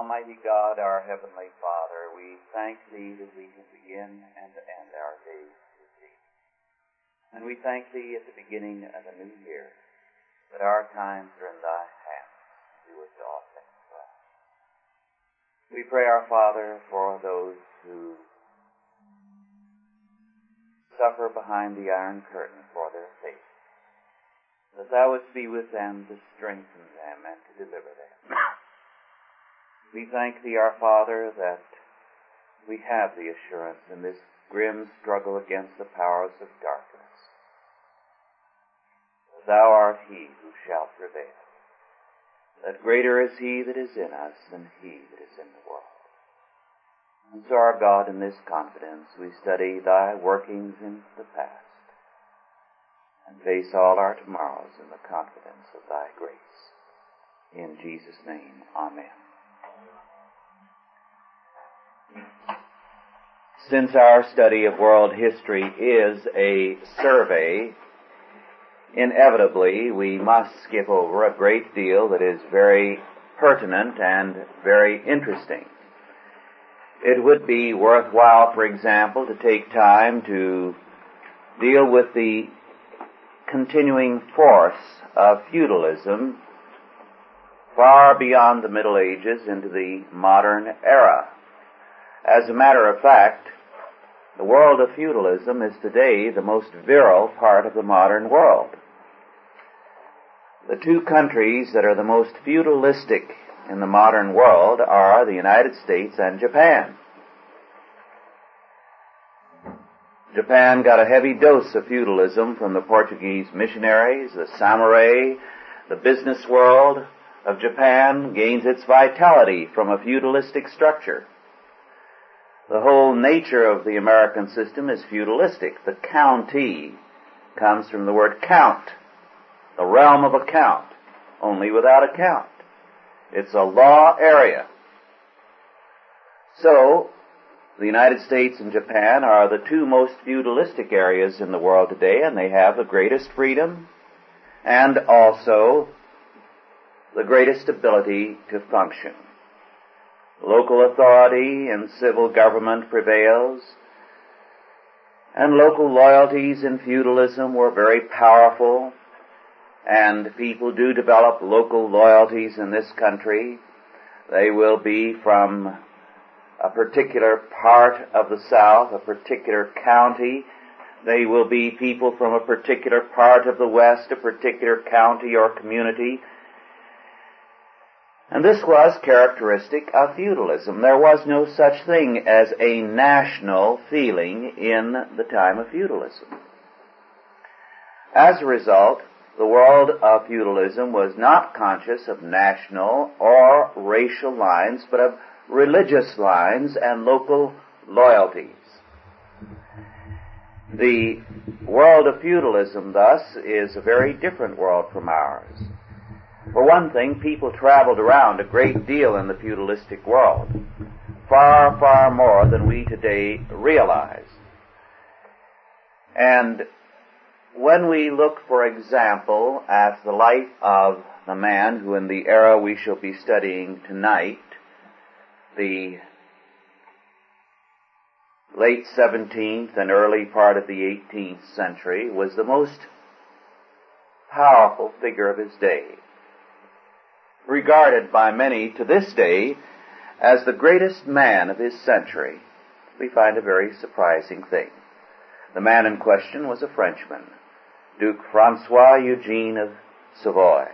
Almighty God, our Heavenly Father, we thank Thee that we can begin and end our days with Thee. And we thank Thee at the beginning of the new year that our times are in Thy hands, and doest all things well. We pray, our Father, for those who suffer behind the iron curtain for their faith, that Thou wouldst be with them to strengthen them and to deliver them. We thank Thee, our Father, that we have the assurance in this grim struggle against the powers of darkness. Thou art He who shall prevail, that greater is He that is in us than he that is in the world. And so, our God, in this confidence, we study Thy workings in the past and face all our tomorrows in the confidence of Thy grace. In Jesus' name, Amen. Since our study of world history is a survey, inevitably we must skip over a great deal that is very pertinent and very interesting. It would be worthwhile, for example, to take time to deal with the continuing force of feudalism far beyond the Middle Ages into the modern era. As a matter of fact, the world of feudalism is today the most virile part of the modern world. The two countries that are the most feudalistic in the modern world are the United States and Japan. Japan got a heavy dose of feudalism from the Portuguese missionaries. The samurai, the business world of Japan gains its vitality from a feudalistic structure. The whole nature of the American system is feudalistic. The county comes from the word count, the realm of a count, only without a count. It's a law area. So, the United States and Japan are the two most feudalistic areas in the world today, and they have the greatest freedom and also the greatest ability to function. Local authority and civil government prevails, and local loyalties in feudalism were very powerful, and people do develop local loyalties in this country. They will be from a particular part of the South, a particular county. They will be people from a particular part of the West, a particular county or community. And this was characteristic of feudalism. There was no such thing as a national feeling in the time of feudalism. As a result, the world of feudalism was not conscious of national or racial lines, but of religious lines and local loyalties. The world of feudalism, thus, is a very different world from ours. For one thing, people traveled around a great deal in the feudalistic world, far, far more than we today realize. And when we look, for example, at the life of the man who in the era we shall be studying tonight, the late 17th and early part of the 18th century, was the most powerful figure of his day, regarded by many to this day as the greatest man of his century. We find a very surprising thing. The man in question was a Frenchman, Duke François-Eugène of Savoy,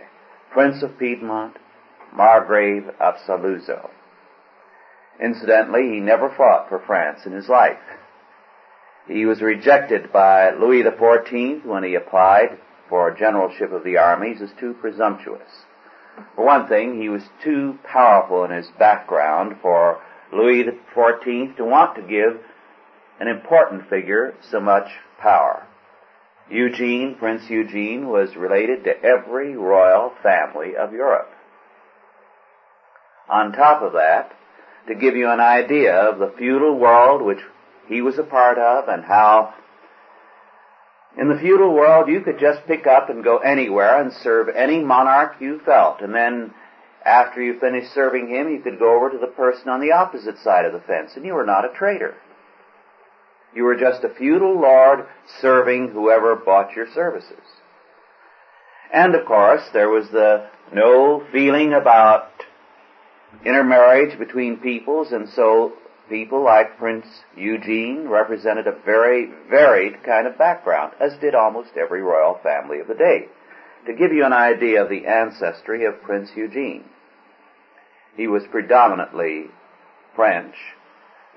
Prince of Piedmont, Margrave of Saluzzo. Incidentally, he never fought for France in his life. He was rejected by Louis XIV when he applied for a generalship of the armies as too presumptuous. For one thing, he was too powerful in his background for Louis XIV to want to give an important figure so much power. Eugene, Prince Eugene, was related to every royal family of Europe. On top of that, to give you an idea of the feudal world which he was a part of and how in the feudal world, you could just pick up and go anywhere and serve any monarch you felt. And then After you finished serving him, you could go over to the person on the opposite side of the fence, and you were not a traitor. You were just a feudal lord serving whoever bought your services. And, of course, there was the no feeling about intermarriage between peoples, and so people like Prince Eugene represented a very varied kind of background, as did almost every royal family of the day. To give you an idea of the ancestry of Prince Eugene, he was predominantly French,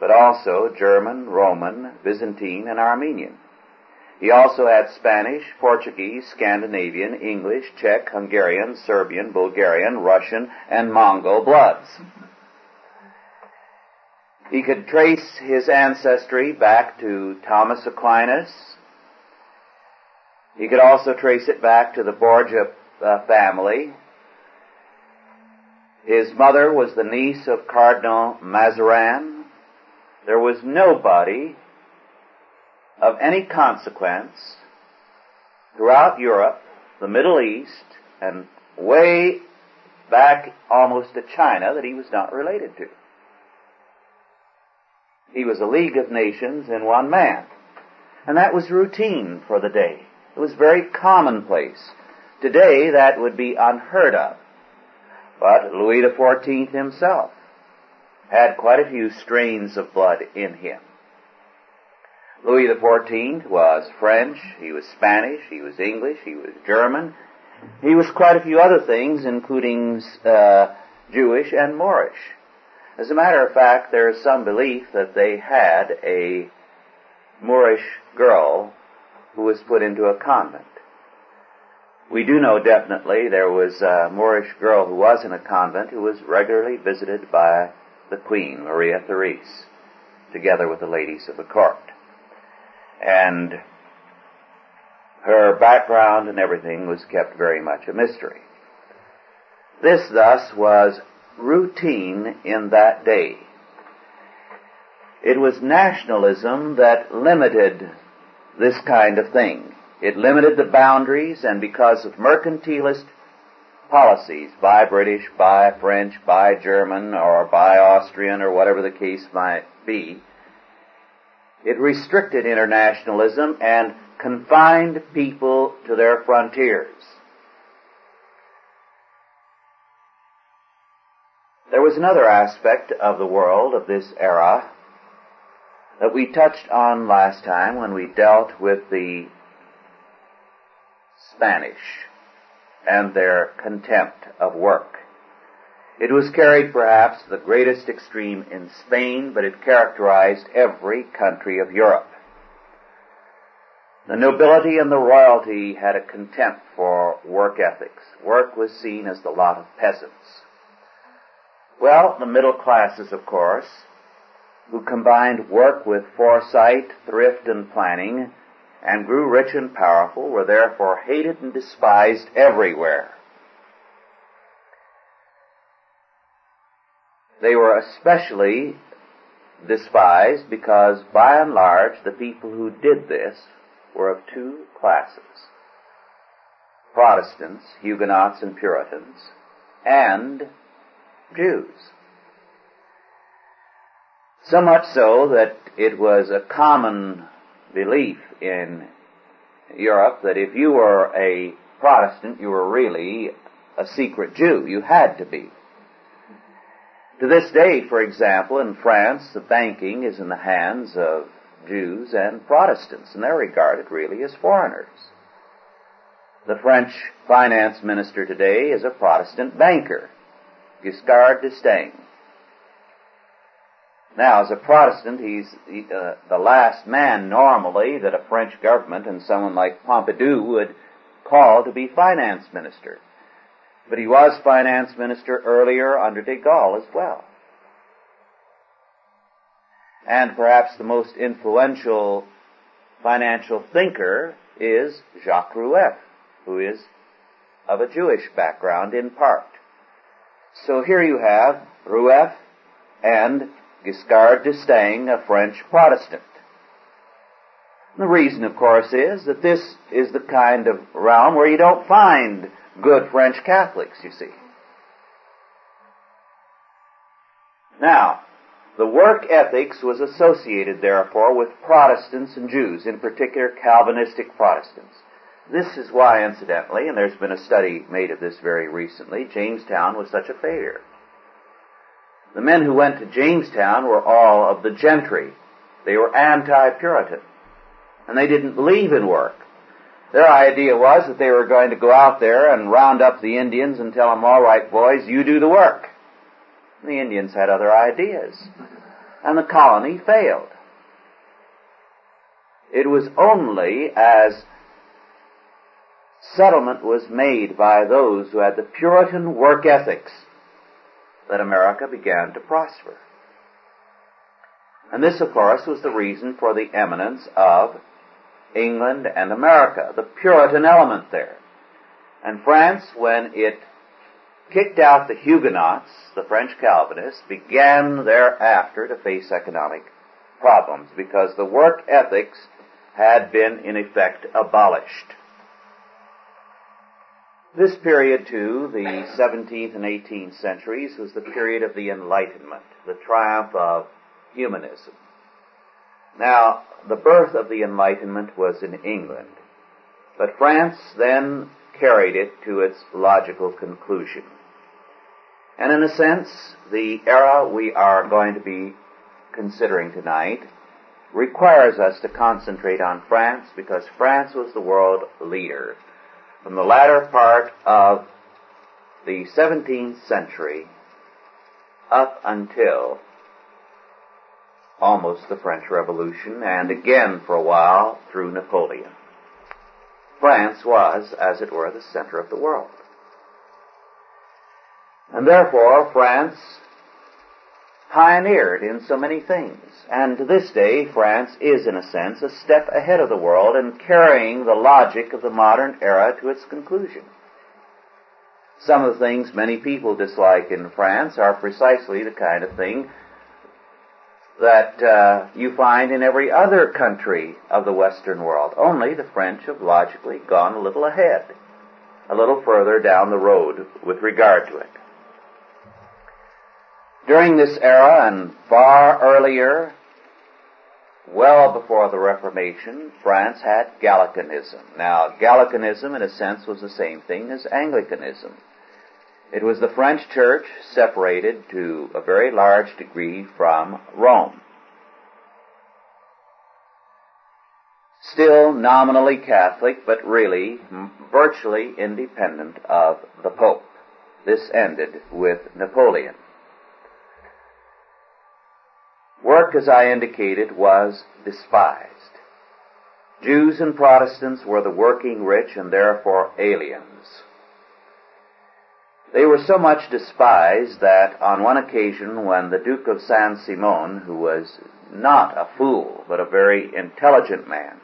but also German, Roman, Byzantine, and Armenian. He also had Spanish, Portuguese, Scandinavian, English, Czech, Hungarian, Serbian, Bulgarian, Russian, and Mongol bloods. He could trace his ancestry back to Thomas Aquinas. He could also trace it back to the Borgia family. His mother was the niece of Cardinal Mazarin. There was nobody of any consequence throughout Europe, the Middle East, and way back almost to China that he was not related to. He was a League of Nations in one man. And that was routine for the day. It was very commonplace. Today, that would be unheard of. But Louis XIV himself had quite a few strains of blood in him. Louis XIV was French, he was Spanish, he was English, he was German. He was quite a few other things, including Jewish and Moorish. As a matter of fact, there is some belief that they had a Moorish girl who was put into a convent. We do know definitely there was a Moorish girl who was in a convent who was regularly visited by the Queen, Maria Therese, together with the ladies of the court. And her background and everything was kept very much a mystery. This, thus, was routine in that day. It was nationalism that limited this kind of thing. It limited the boundaries, and because of mercantilist policies by British, by French, by German, or by Austrian, or whatever the case might be, it restricted internationalism and confined people to their frontiers. There was another aspect of the world of this era that we touched on last time when we dealt with the Spanish and their contempt of work. It was carried perhaps to the greatest extreme in Spain, but it characterized every country of Europe. The nobility and the royalty had a contempt for work ethics. Work was seen as the lot of peasants. Well, the middle classes, of course, who combined work with foresight, thrift, and planning, and grew rich and powerful, were therefore hated and despised everywhere. They were especially despised because, by and large, the people who did this were of two classes: Protestants, Huguenots and Puritans, and Jews. So much so that it was a common belief in Europe that if you were a Protestant, you were really a secret Jew. You had to be. To this day, for example, in France, the banking is in the hands of Jews and Protestants, and they're regarded really as foreigners. The French finance minister today is a Protestant banker, Giscard d'Estaing. Now, as a Protestant, he's the last man normally that a French government and someone like Pompidou would call to be finance minister. But he was finance minister earlier under de Gaulle as well. And perhaps the most influential financial thinker is Jacques Rueff, who is of a Jewish background in part. So here you have Rueff and Giscard d'Estaing, a French Protestant. The reason, of course, is that this is the kind of realm where you don't find good French Catholics, you see. Now, the work ethics was associated, therefore, with Protestants and Jews, in particular Calvinistic Protestants. This is why, incidentally, and there's been a study made of this very recently, Jamestown was such a failure. The men who went to Jamestown were all of the gentry. They were anti-Puritan, and they didn't believe in work. Their idea was that they were going to go out there and round up the Indians and tell them, all right, boys, you do the work. The Indians had other ideas, and the colony failed. It was only as settlement was made by those who had the Puritan work ethics that America began to prosper. And this, of course, was the reason for the eminence of England and America, the Puritan element there. And France, when it kicked out the Huguenots, the French Calvinists, began thereafter to face economic problems because the work ethics had been, in effect, abolished. This period, too, the 17th and 18th centuries, was the period of the Enlightenment, the triumph of humanism. Now, the birth of the Enlightenment was in England, but France then carried it to its logical conclusion. And in a sense, the era we are going to be considering tonight requires us to concentrate on France because France was the world leader from the latter part of the 17th century up until almost the French Revolution, and again for a while through Napoleon. France was, as it were, the center of the world. And therefore, France pioneered in so many things. And to this day, France is, in a sense, a step ahead of the world in carrying the logic of the modern era to its conclusion. Some of the things many people dislike in France are precisely the kind of thing that you find in every other country of the Western world. Only the French have logically gone a little ahead, a little further down the road with regard to it. During this era, and far earlier, well before the Reformation, France had Gallicanism. Now, Gallicanism, in a sense, was the same thing as Anglicanism. It was the French church separated to a very large degree from Rome. Still nominally Catholic, but really virtually independent of the Pope. This ended with Napoleon. Work, as I indicated, was despised. Jews and Protestants were the working rich and therefore aliens. They were so much despised that on one occasion when the Duke of Saint-Simon, who was not a fool but a very intelligent man,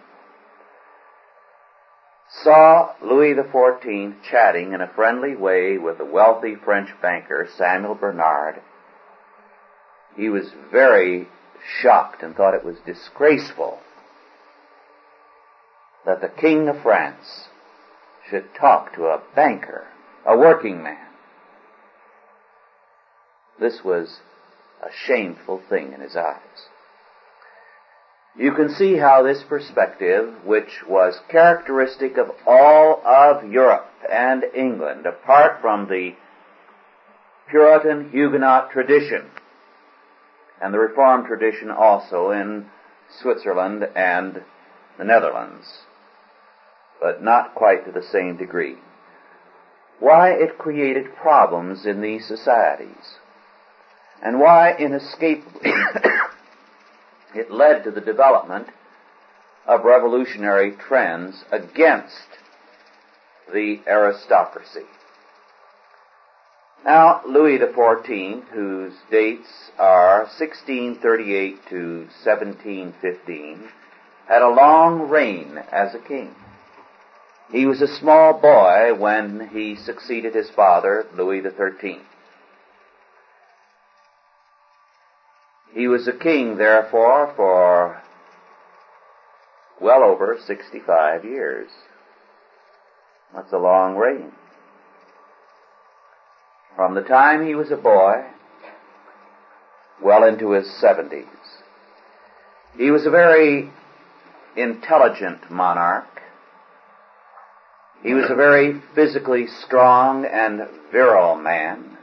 saw Louis XIV chatting in a friendly way with the wealthy French banker Samuel Bernard, he was very shocked and thought it was disgraceful that the King of France should talk to a banker, a working man. This was a shameful thing in his eyes. You can see how this perspective, which was characteristic of all of Europe and England, apart from the Puritan Huguenot tradition, and the Reformed tradition also in Switzerland and the Netherlands, but not quite to the same degree, why it created problems in these societies. And why, inescapably, it led to the development of revolutionary trends against the aristocracy. Now, Louis XIV, whose dates are 1638 to 1715, had a long reign as a king. He was a small boy when he succeeded his father, Louis XIII. He was a king, therefore, for well over 65 years. That's a long reign. From the time he was a boy well into his 70s. He was a very intelligent monarch. He was a very physically strong and virile man,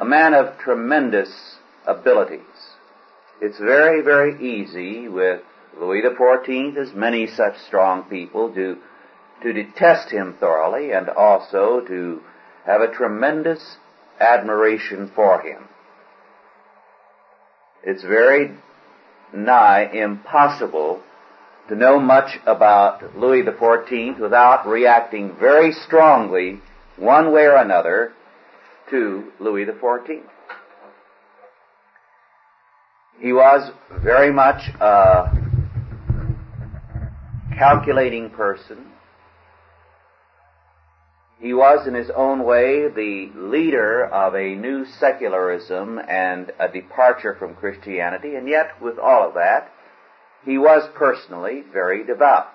a man of tremendous abilities. It's very, very easy with Louis XIV, as many such strong people, to detest him thoroughly and also to have a tremendous admiration for him. It's very nigh impossible to know much about Louis XIV without reacting very strongly, one way or another, to Louis XIV. He was very much a calculating person. He was, in his own way, the leader of a new secularism and a departure from Christianity, and yet, with all of that, he was personally very devout.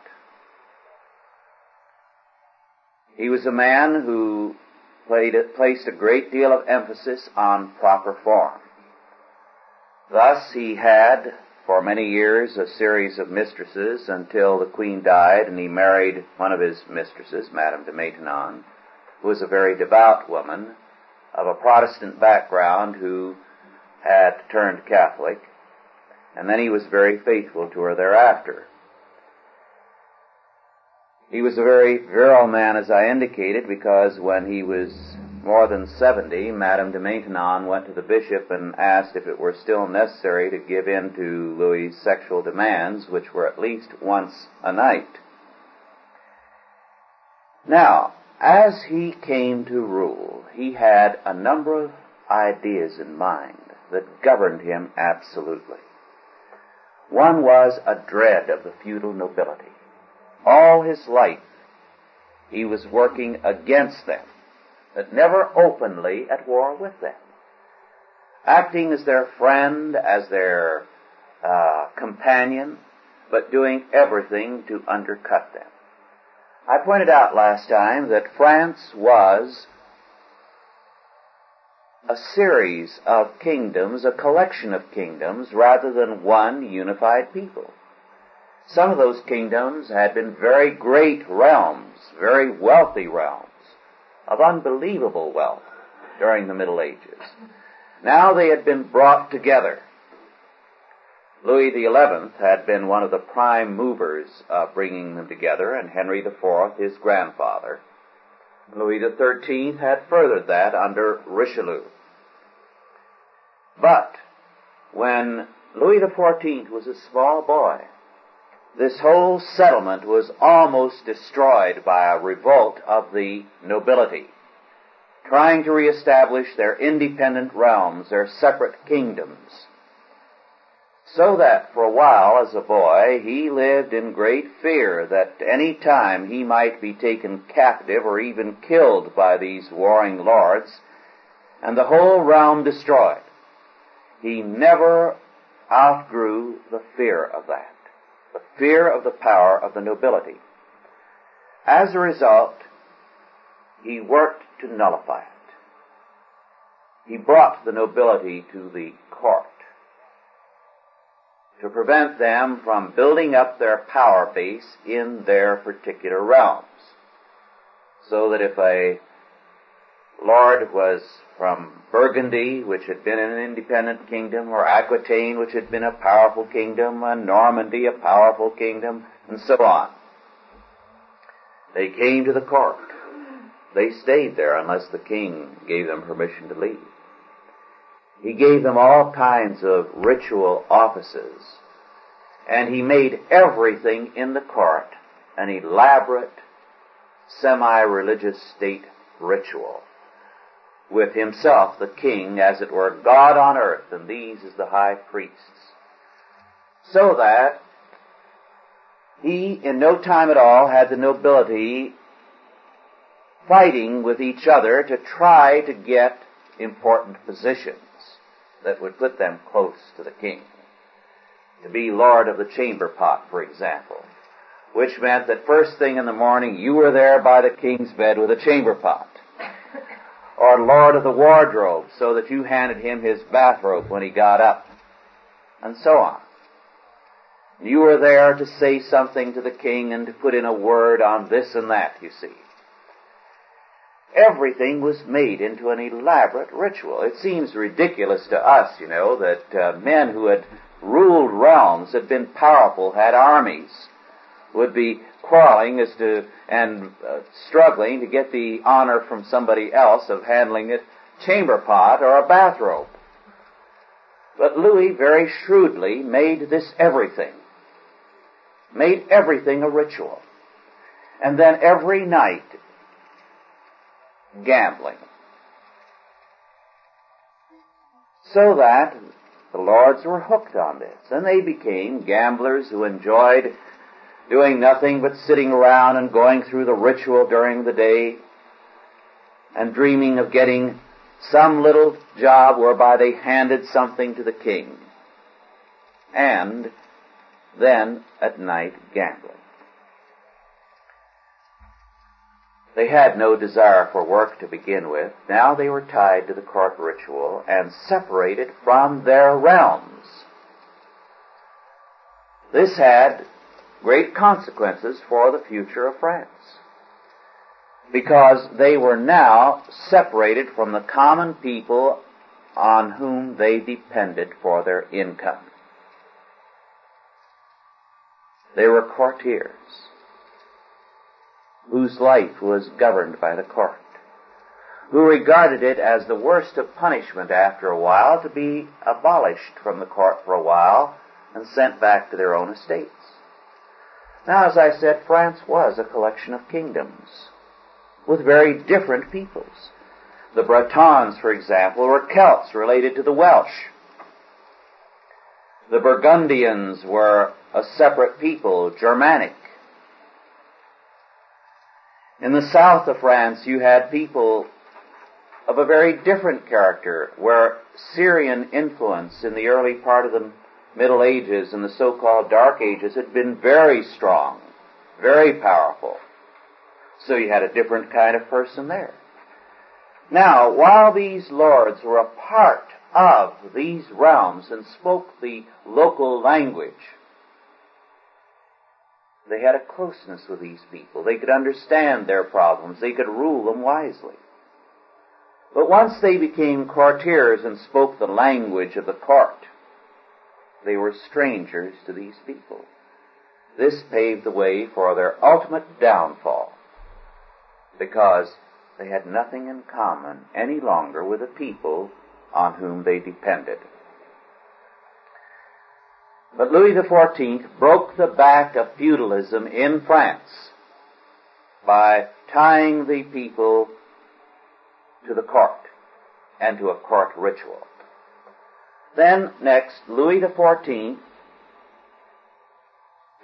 He was a man who placed a great deal of emphasis on proper form. Thus, he had, for many years, a series of mistresses until the Queen died, and he married one of his mistresses, Madame de Maintenon, who was a very devout woman of a Protestant background who had turned Catholic, and then he was very faithful to her thereafter. He was a very virile man, as I indicated, because when he was more than 70, Madame de Maintenon went to the bishop and asked if it were still necessary to give in to Louis' sexual demands, which were at least once a night. Now, as he came to rule, he had a number of ideas in mind that governed him absolutely. One was a dread of the feudal nobility. All his life, he was working against them, but never openly at war with them, acting as their friend, as their companion, but doing everything to undercut them. I pointed out last time that France was a series of kingdoms, a collection of kingdoms, rather than one unified people. Some of those kingdoms had been very great realms, very wealthy realms, of unbelievable wealth during the Middle Ages. Now they had been brought together. Louis XI had been one of the prime movers of bringing them together, and Henry IV, his grandfather. Louis XIII had furthered that under Richelieu. But when Louis XIV was a small boy, this whole settlement was almost destroyed by a revolt of the nobility, trying to reestablish their independent realms, their separate kingdoms. So that for a while, as a boy, he lived in great fear that any time he might be taken captive or even killed by these warring lords, and the whole realm destroyed. He never outgrew the fear of that, the fear of the power of the nobility. As a result, he worked to nullify it. He brought the nobility to the court to prevent them from building up their power base in their particular realms, so that if a lord was from Burgundy, which had been an independent kingdom, or Aquitaine, which had been a powerful kingdom, and Normandy, a powerful kingdom, and so on, they came to the court. They stayed there unless the king gave them permission to leave. He gave them all kinds of ritual offices, and he made everything in the court an elaborate, semi-religious state ritual, with himself, the king, as it were, God on earth, and these as the high priests. So that he, in no time at all, had the nobility fighting with each other to try to get important positions that would put them close to the king. To be lord of the chamber pot, for example, which meant that first thing in the morning you were there by the king's bed with a chamber pot. or lord of the wardrobe, so that you handed him his bathrobe when he got up, and so on. You were there to say something to the king and to put in a word on this and that, you see. Everything was made into an elaborate ritual. It seems ridiculous to us, you know, that men who had ruled realms, had been powerful, had armies, would be quarreling as to and struggling to get the honor from somebody else of handling a chamber pot or a bathrobe. But Louis very shrewdly made everything a ritual. And then every night, gambling. So that the lords were hooked on this, and they became gamblers who enjoyed doing nothing but sitting around and going through the ritual during the day and dreaming of getting some little job whereby they handed something to the king, and then at night gambling. They had no desire for work to begin with. Now they were tied to the court ritual and separated from their realms. This had great consequences for the future of France, because they were now separated from the common people on whom they depended for their income. They were courtiers whose life was governed by the court, who regarded it as the worst of punishment after a while, to be abolished from the court for a while and sent back to their own estates. Now, as I said, France was a collection of kingdoms with very different peoples. The Bretons, for example, were Celts related to the Welsh. The Burgundians were a separate people, Germanic. In the south of France, you had people of a very different character, where Syrian influence in the early part of the Middle Ages and the so-called Dark Ages had been very strong, very powerful. So you had a different kind of person there. Now, while these lords were a part of these realms and spoke the local language, they had a closeness with these people. They could understand their problems. They could rule them wisely. But once they became courtiers and spoke the language of the court, they were strangers to these people. This paved the way for their ultimate downfall, because they had nothing in common any longer with the people on whom they depended. But Louis XIV broke the back of feudalism in France by tying the people to the court and to a court ritual. Then next, Louis XIV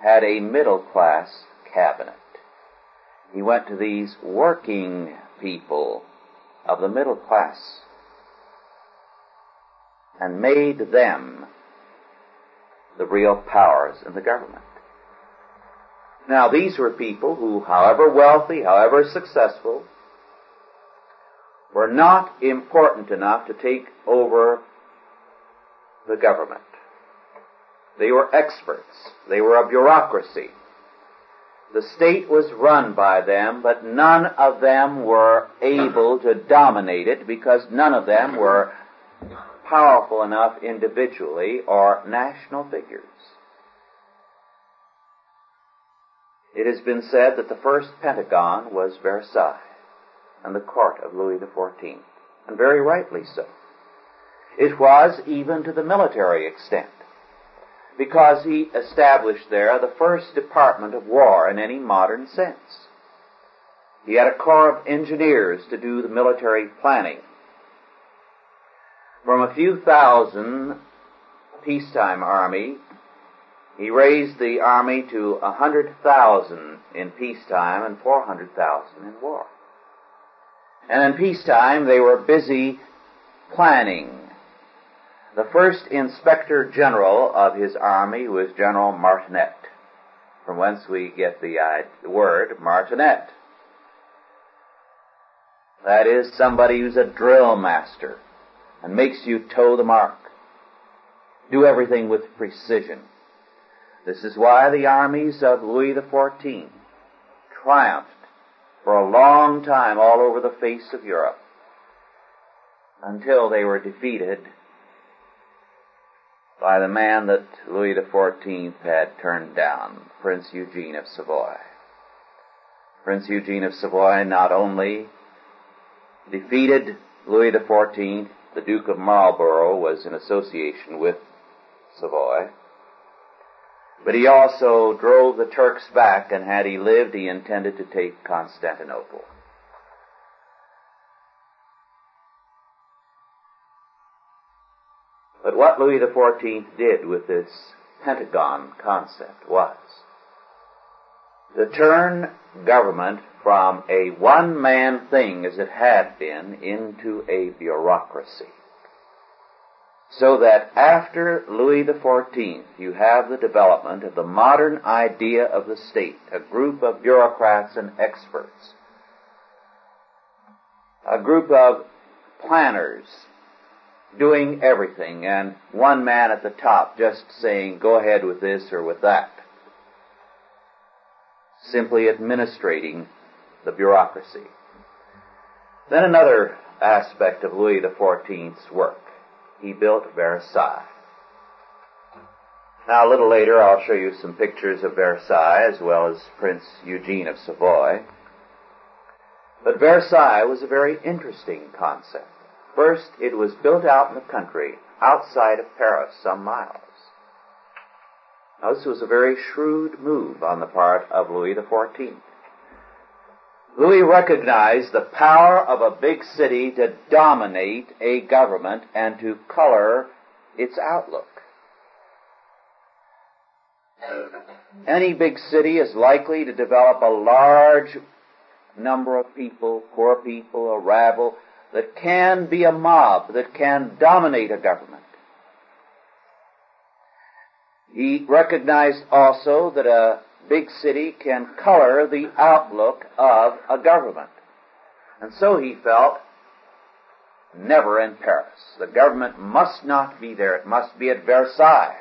had a middle-class cabinet. He went to these working people of the middle class and made them the real powers in the government. Now, these were people who, however wealthy, however successful, were not important enough to take over the government. They were experts. They were a bureaucracy. The state was run by them, but none of them were able to dominate it, because none of them were powerful enough individually or national figures. It has been said that the first Pentagon was Versailles and the court of Louis XIV, and very rightly so. It was even to the military extent, because he established there the first department of war in any modern sense. He had a corps of engineers to do the military planning. From a few thousand peacetime army, he raised the army to 100,000 in peacetime and 400,000 in war. And in peacetime, they were busy planning. The first inspector general of his army was General Martinet, from whence we get the word Martinet. That is, somebody who's a drill master and makes you toe the mark. Do everything with precision. This is why the armies of Louis XIV triumphed for a long time all over the face of Europe until they were defeated by the man that Louis XIV had turned down, Prince Eugene of Savoy. Prince Eugene of Savoy not only defeated Louis XIV, the Duke of Marlborough was in association with Savoy, but he also drove the Turks back, and had he lived, he intended to take Constantinople. But what Louis XIV did with this Pentagon concept was to turn government from a one-man thing, as it had been, into a bureaucracy. So that after Louis XIV, you have the development of the modern idea of the state, a group of bureaucrats and experts, a group of planners doing everything, and one man at the top just saying, go ahead with this or with that, simply administrating the bureaucracy. Then another aspect of Louis XIV's work. He built Versailles. Now, a little later, I'll show you some pictures of Versailles, as well as Prince Eugene of Savoy. But Versailles was a very interesting concept. First, it was built out in the country, outside of Paris, some miles. Now, this was a very shrewd move on the part of Louis XIV. Louis recognized the power of a big city to dominate a government and to color its outlook. Any big city is likely to develop a large number of people, poor people, a rabble, that can be a mob, that can dominate a government. He recognized also that a big city can color the outlook of a government. And so he felt, never in Paris. The government must not be there. It must be at Versailles.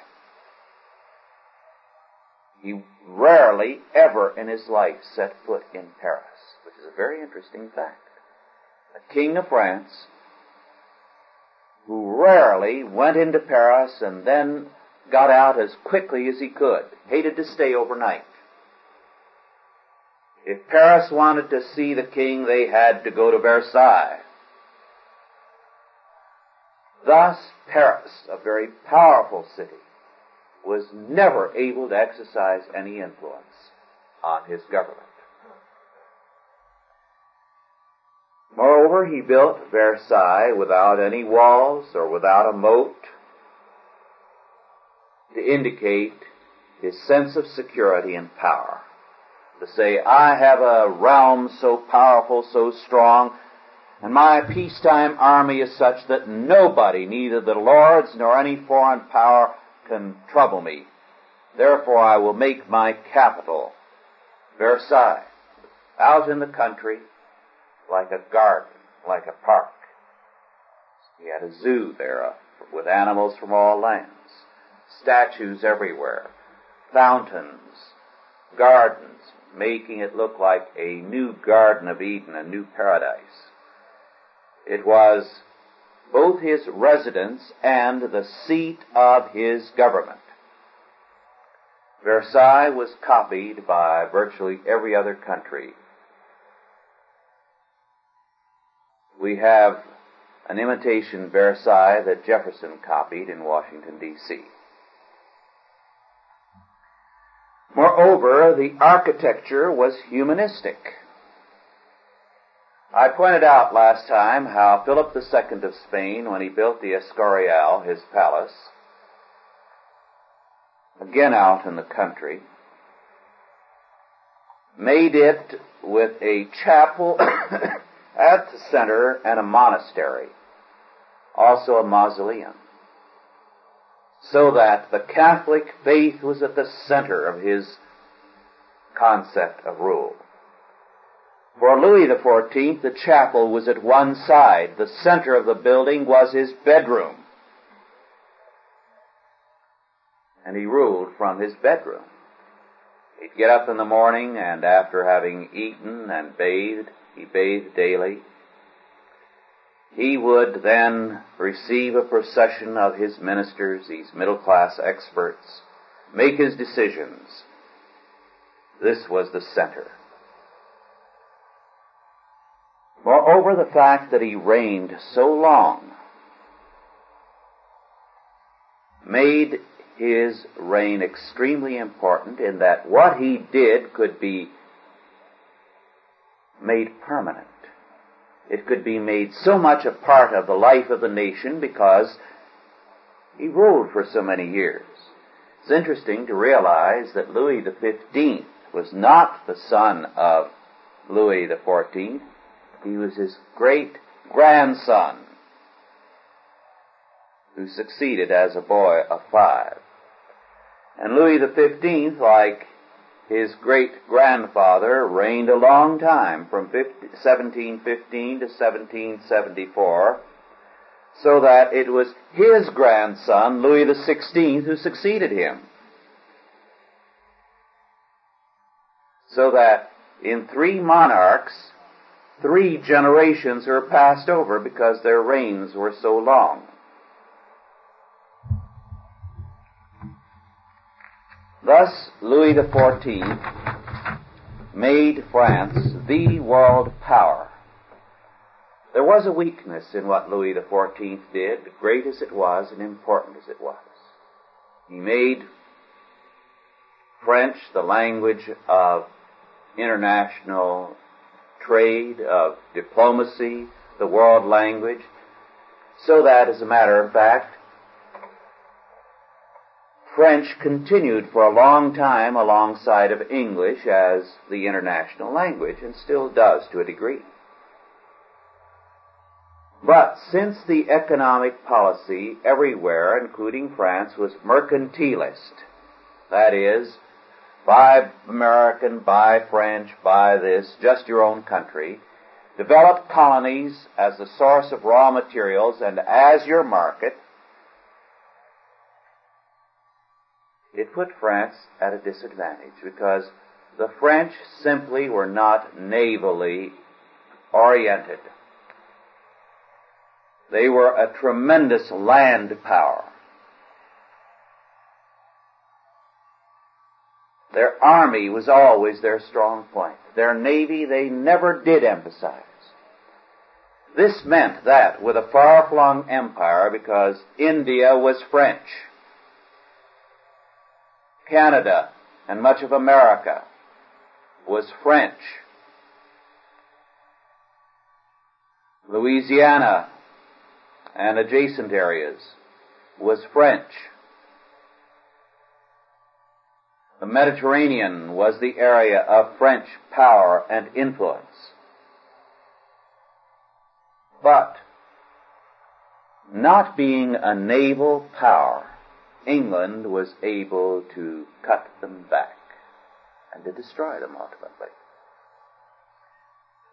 He rarely ever in his life set foot in Paris, which is a very interesting fact. The King of France, who rarely went into Paris and then got out as quickly as he could, hated to stay overnight. If Paris wanted to see the king, they had to go to Versailles. Thus, Paris, a very powerful city, was never able to exercise any influence on his government. Moreover, he built Versailles without any walls or without a moat, to indicate his sense of security and power. To say, I have a realm so powerful, so strong, and my peacetime army is such that nobody, neither the lords nor any foreign power, can trouble me. Therefore I will make my capital Versailles, out in the country, like a garden, like a park. He had a zoo there with animals from all lands. Statues everywhere, fountains, gardens, making it look like a new Garden of Eden, a new paradise. It was both his residence and the seat of his government. Versailles was copied by virtually every other country. We have an imitation Versailles that Jefferson copied in Washington, D.C. Moreover, the architecture was humanistic. I pointed out last time how Philip II of Spain, when he built the Escorial, his palace, again out in the country, made it with a chapel at the center and a monastery, also a mausoleum, so that the Catholic faith was at the center of his concept of rule. For Louis XIV, the chapel was at one side. The center of the building was his bedroom. And he ruled from his bedroom. He'd get up in the morning, and after having eaten and bathed, he bathed daily, he would then receive a procession of his ministers, these middle-class experts, make his decisions. This was the center. Moreover, the fact that he reigned so long made his reign extremely important in that what he did could be made permanent. It could be made so much a part of the life of the nation because he ruled for so many years. It's interesting to realize that Louis XV was not the son of Louis XIV. He was his great-grandson who succeeded as a boy of 5. And Louis XV, like his great-grandfather, reigned a long time, from 1715 to 1774, so that it was his grandson, Louis XVI, who succeeded him. So that in 3 monarchs, 3 generations were passed over because their reigns were so long. Thus, Louis XIV made France the world power. There was a weakness in what Louis XIV did, great as it was and important as it was. He made French the language of international trade, of diplomacy, the world language, so that, as a matter of fact, French continued for a long time alongside of English as the international language, and still does to a degree. But since the economic policy everywhere, including France, was mercantilist, that is, buy American, buy French, buy this, just your own country, develop colonies as the source of raw materials and as your market, it put France at a disadvantage because the French simply were not navally oriented. They were a tremendous land power. Their army was always their strong point. Their navy they never did emphasize. This meant that with a far-flung empire, because India was French, Canada and much of America was French. Louisiana and adjacent areas was French. The Mediterranean was the area of French power and influence. But not being a naval power, England was able to cut them back and to destroy them ultimately.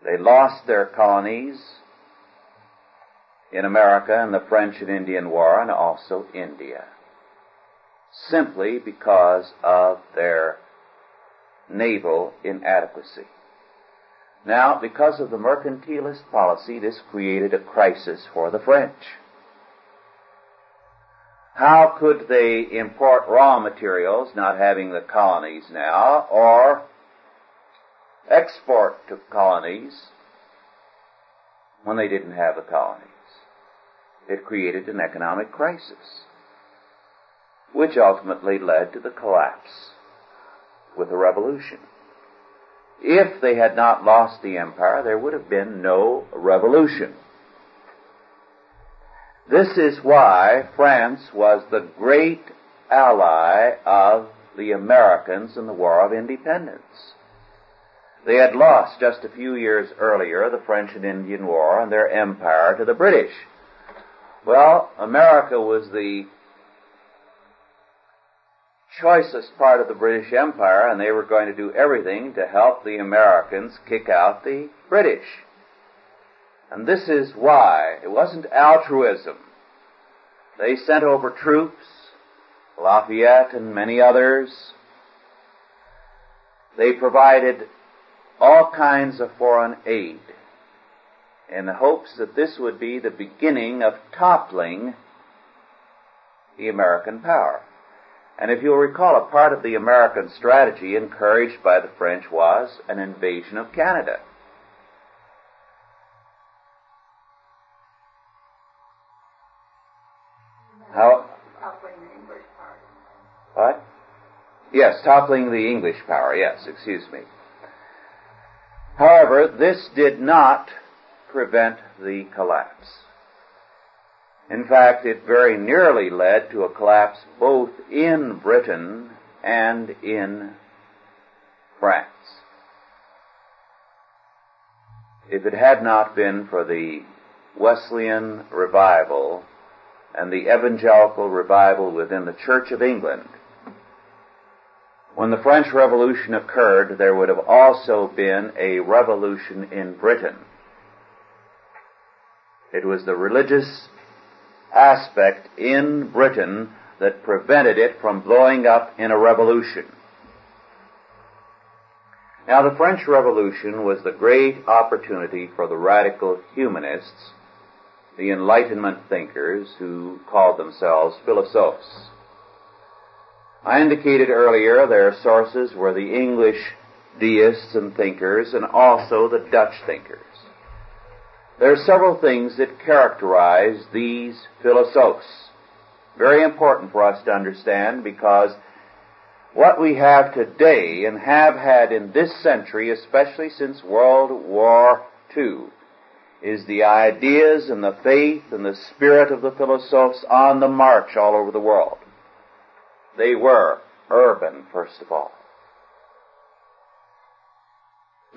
They lost their colonies in America in the French and Indian War, and also India, simply because of their naval inadequacy. Now, because of the mercantilist policy, this created a crisis for the French. How could they import raw materials, not having the colonies now, or export to colonies when they didn't have the colonies? It created an economic crisis, which ultimately led to the collapse with the revolution. If they had not lost the empire, there would have been no revolution. This is why France was the great ally of the Americans in the War of Independence. They had lost just a few years earlier the French and Indian War and their empire to the British. Well, America was the choicest part of the British Empire, and they were going to do everything to help the Americans kick out the British. And this is why it wasn't altruism. They sent over troops, Lafayette and many others. They provided all kinds of foreign aid in the hopes that this would be the beginning of toppling the American power. And if you'll recall, a part of the American strategy encouraged by the French was an invasion of Canada. Yes, toppling the English power, yes, excuse me. However, this did not prevent the collapse. In fact, it very nearly led to a collapse both in Britain and in France. If it had not been for the Wesleyan revival and the evangelical revival within the Church of England, when the French Revolution occurred, there would have also been a revolution in Britain. It was the religious aspect in Britain that prevented it from blowing up in a revolution. Now, the French Revolution was the great opportunity for the radical humanists, the Enlightenment thinkers who called themselves philosophes. I indicated earlier their sources were the English deists and thinkers and also the Dutch thinkers. There are several things that characterize these philosophes. Very important for us to understand, because what we have today and have had in this century, especially since World War II, is the ideas and the faith and the spirit of the philosophes on the march all over the world. They were urban, first of all.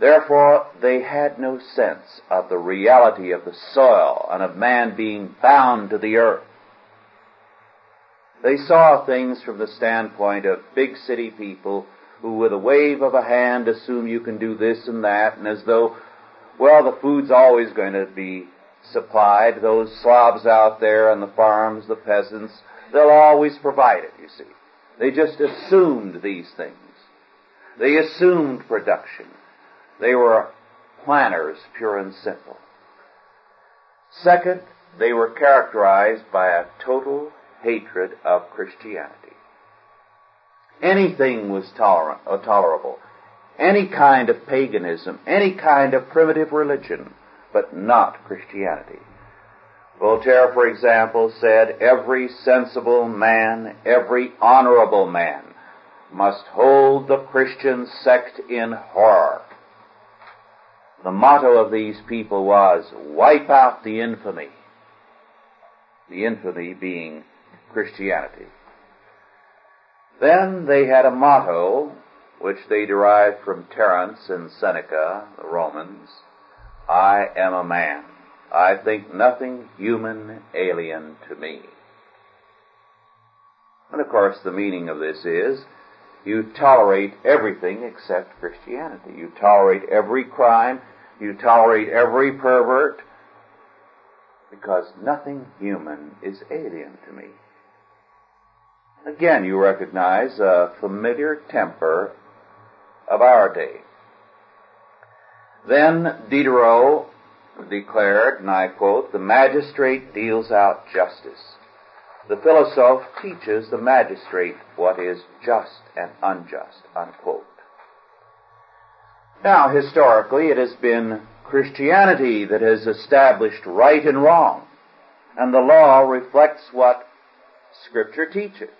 Therefore, they had no sense of the reality of the soil and of man being bound to the earth. They saw things from the standpoint of big city people who, with a wave of a hand, assume you can do this and that, and as though, well, the food's always going to be supplied. Those slobs out there on the farms, the peasants, they'll always provide it, you see. They just assumed these things. They assumed production. They were planners, pure and simple. Second, they were characterized by a total hatred of Christianity. Anything was tolerable. Any kind of paganism, any kind of primitive religion, but not Christianity. Voltaire, for example, said, "Every sensible man, every honorable man, must hold the Christian sect in horror." The motto of these people was, "Wipe out the infamy." The infamy being Christianity. Then they had a motto, which they derived from Terence and Seneca, the Romans, "I am a man. I think nothing human alien to me." And of course the meaning of this is, you tolerate everything except Christianity. You tolerate every crime, you tolerate every pervert, because nothing human is alien to me. Again, you recognize a familiar temper of our day. Then Diderot declared, and I quote, "The magistrate deals out justice. The philosophe teaches the magistrate what is just and unjust," unquote. Now, historically, it has been Christianity that has established right and wrong, and the law reflects what Scripture teaches.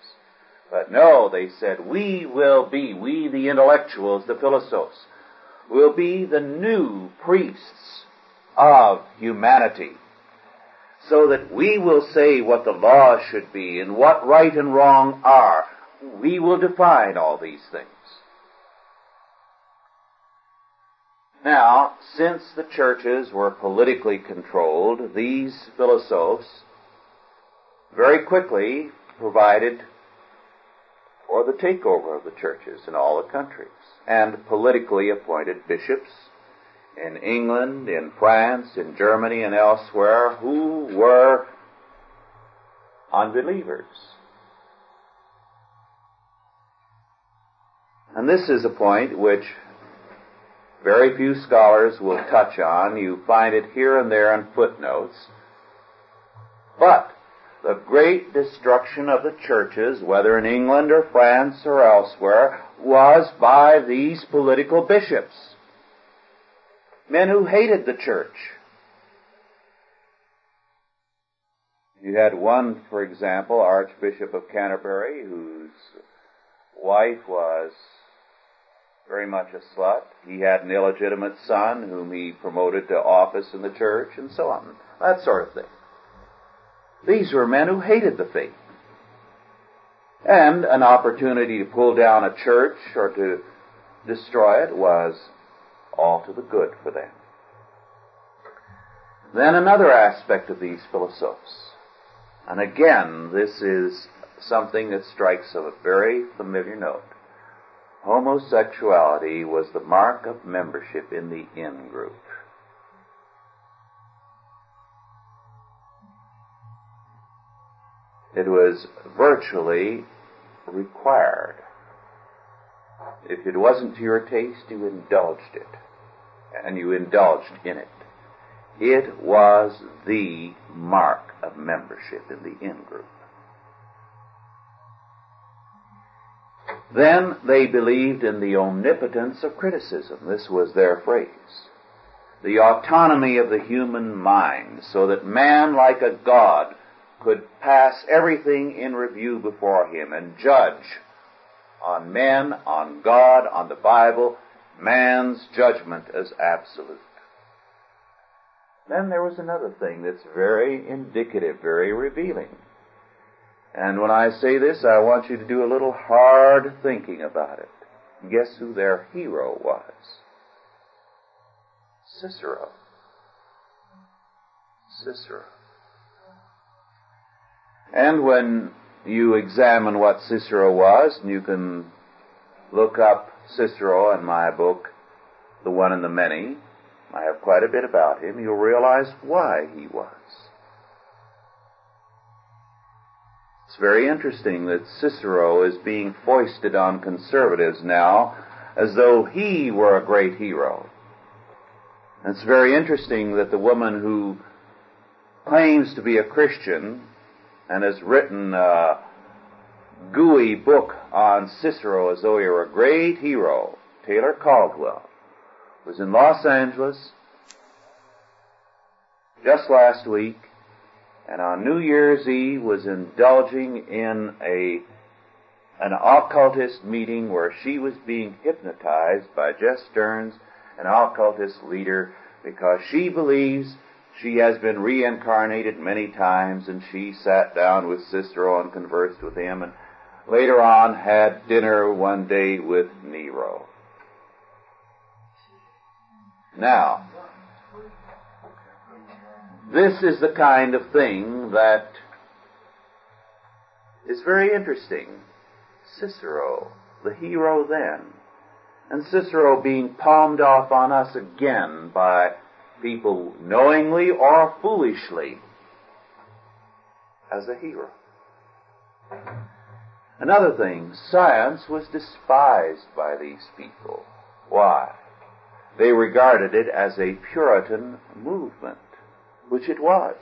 But no, they said, we the intellectuals, the philosophes, will be the new priests of humanity, so that we will say what the law should be and what right and wrong are. We will define all these things. Now, since the churches were politically controlled, these philosophes very quickly provided or the takeover of the churches in all the countries, and politically appointed bishops in England, in France, in Germany, and elsewhere who were unbelievers. And this is a point which very few scholars will touch on. You find it here and there in footnotes. But the great destruction of the churches, whether in England or France or elsewhere, was by these political bishops, men who hated the church. You had one, for example, Archbishop of Canterbury, whose wife was very much a slut. He had an illegitimate son whom he promoted to office in the church, and so on, that sort of thing. These were men who hated the faith. And an opportunity to pull down a church or to destroy it was all to the good for them. Then another aspect of these philosophes, and again this is something that strikes a very familiar note. Homosexuality was the mark of membership in the in-group. It was virtually required. If it wasn't to your taste, you indulged it, and you indulged in it. It was the mark of membership in the in-group. Then they believed in the omnipotence of criticism. This was their phrase. The autonomy of the human mind, so that man, like a god, could pass everything in review before him and judge on men, on God, on the Bible, man's judgment as absolute. Then there was another thing that's very indicative, very revealing. And when I say this, I want you to do a little hard thinking about it. Guess who their hero was? Cicero. And when you examine what Cicero was, and you can look up Cicero in my book, The One and the Many, I have quite a bit about him, you'll realize why he was. It's very interesting that Cicero is being foisted on conservatives now as though he were a great hero. And it's very interesting that the woman who claims to be a Christian and has written a gooey book on Cicero as though he were a great hero, Taylor Caldwell, was in Los Angeles just last week, and on New Year's Eve was indulging in an occultist meeting where she was being hypnotized by Jess Stearns, an occultist leader, because she believes she has been reincarnated many times, and she sat down with Cicero and conversed with him, and later on had dinner one day with Nero. Now, this is the kind of thing that is very interesting. Cicero, the hero then, and Cicero being palmed off on us again by people knowingly or foolishly as a hero. Another thing, science was despised by these people. Why? They regarded it as a Puritan movement, which it was.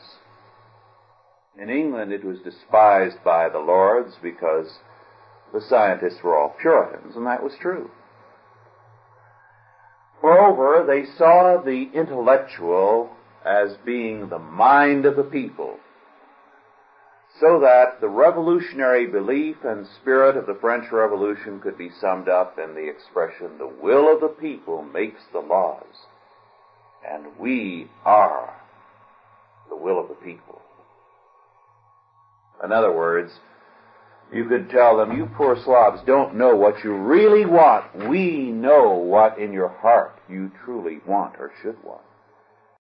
In England, it was despised by the Lords because the scientists were all Puritans, and that was true. Moreover, they saw the intellectual as being the mind of the people, so that the revolutionary belief and spirit of the French Revolution could be summed up in the expression, "The will of the people makes the laws," and we are the will of the people. In other words, you could tell them, "You poor Slavs don't know what you really want. We know what in your heart you truly want or should want."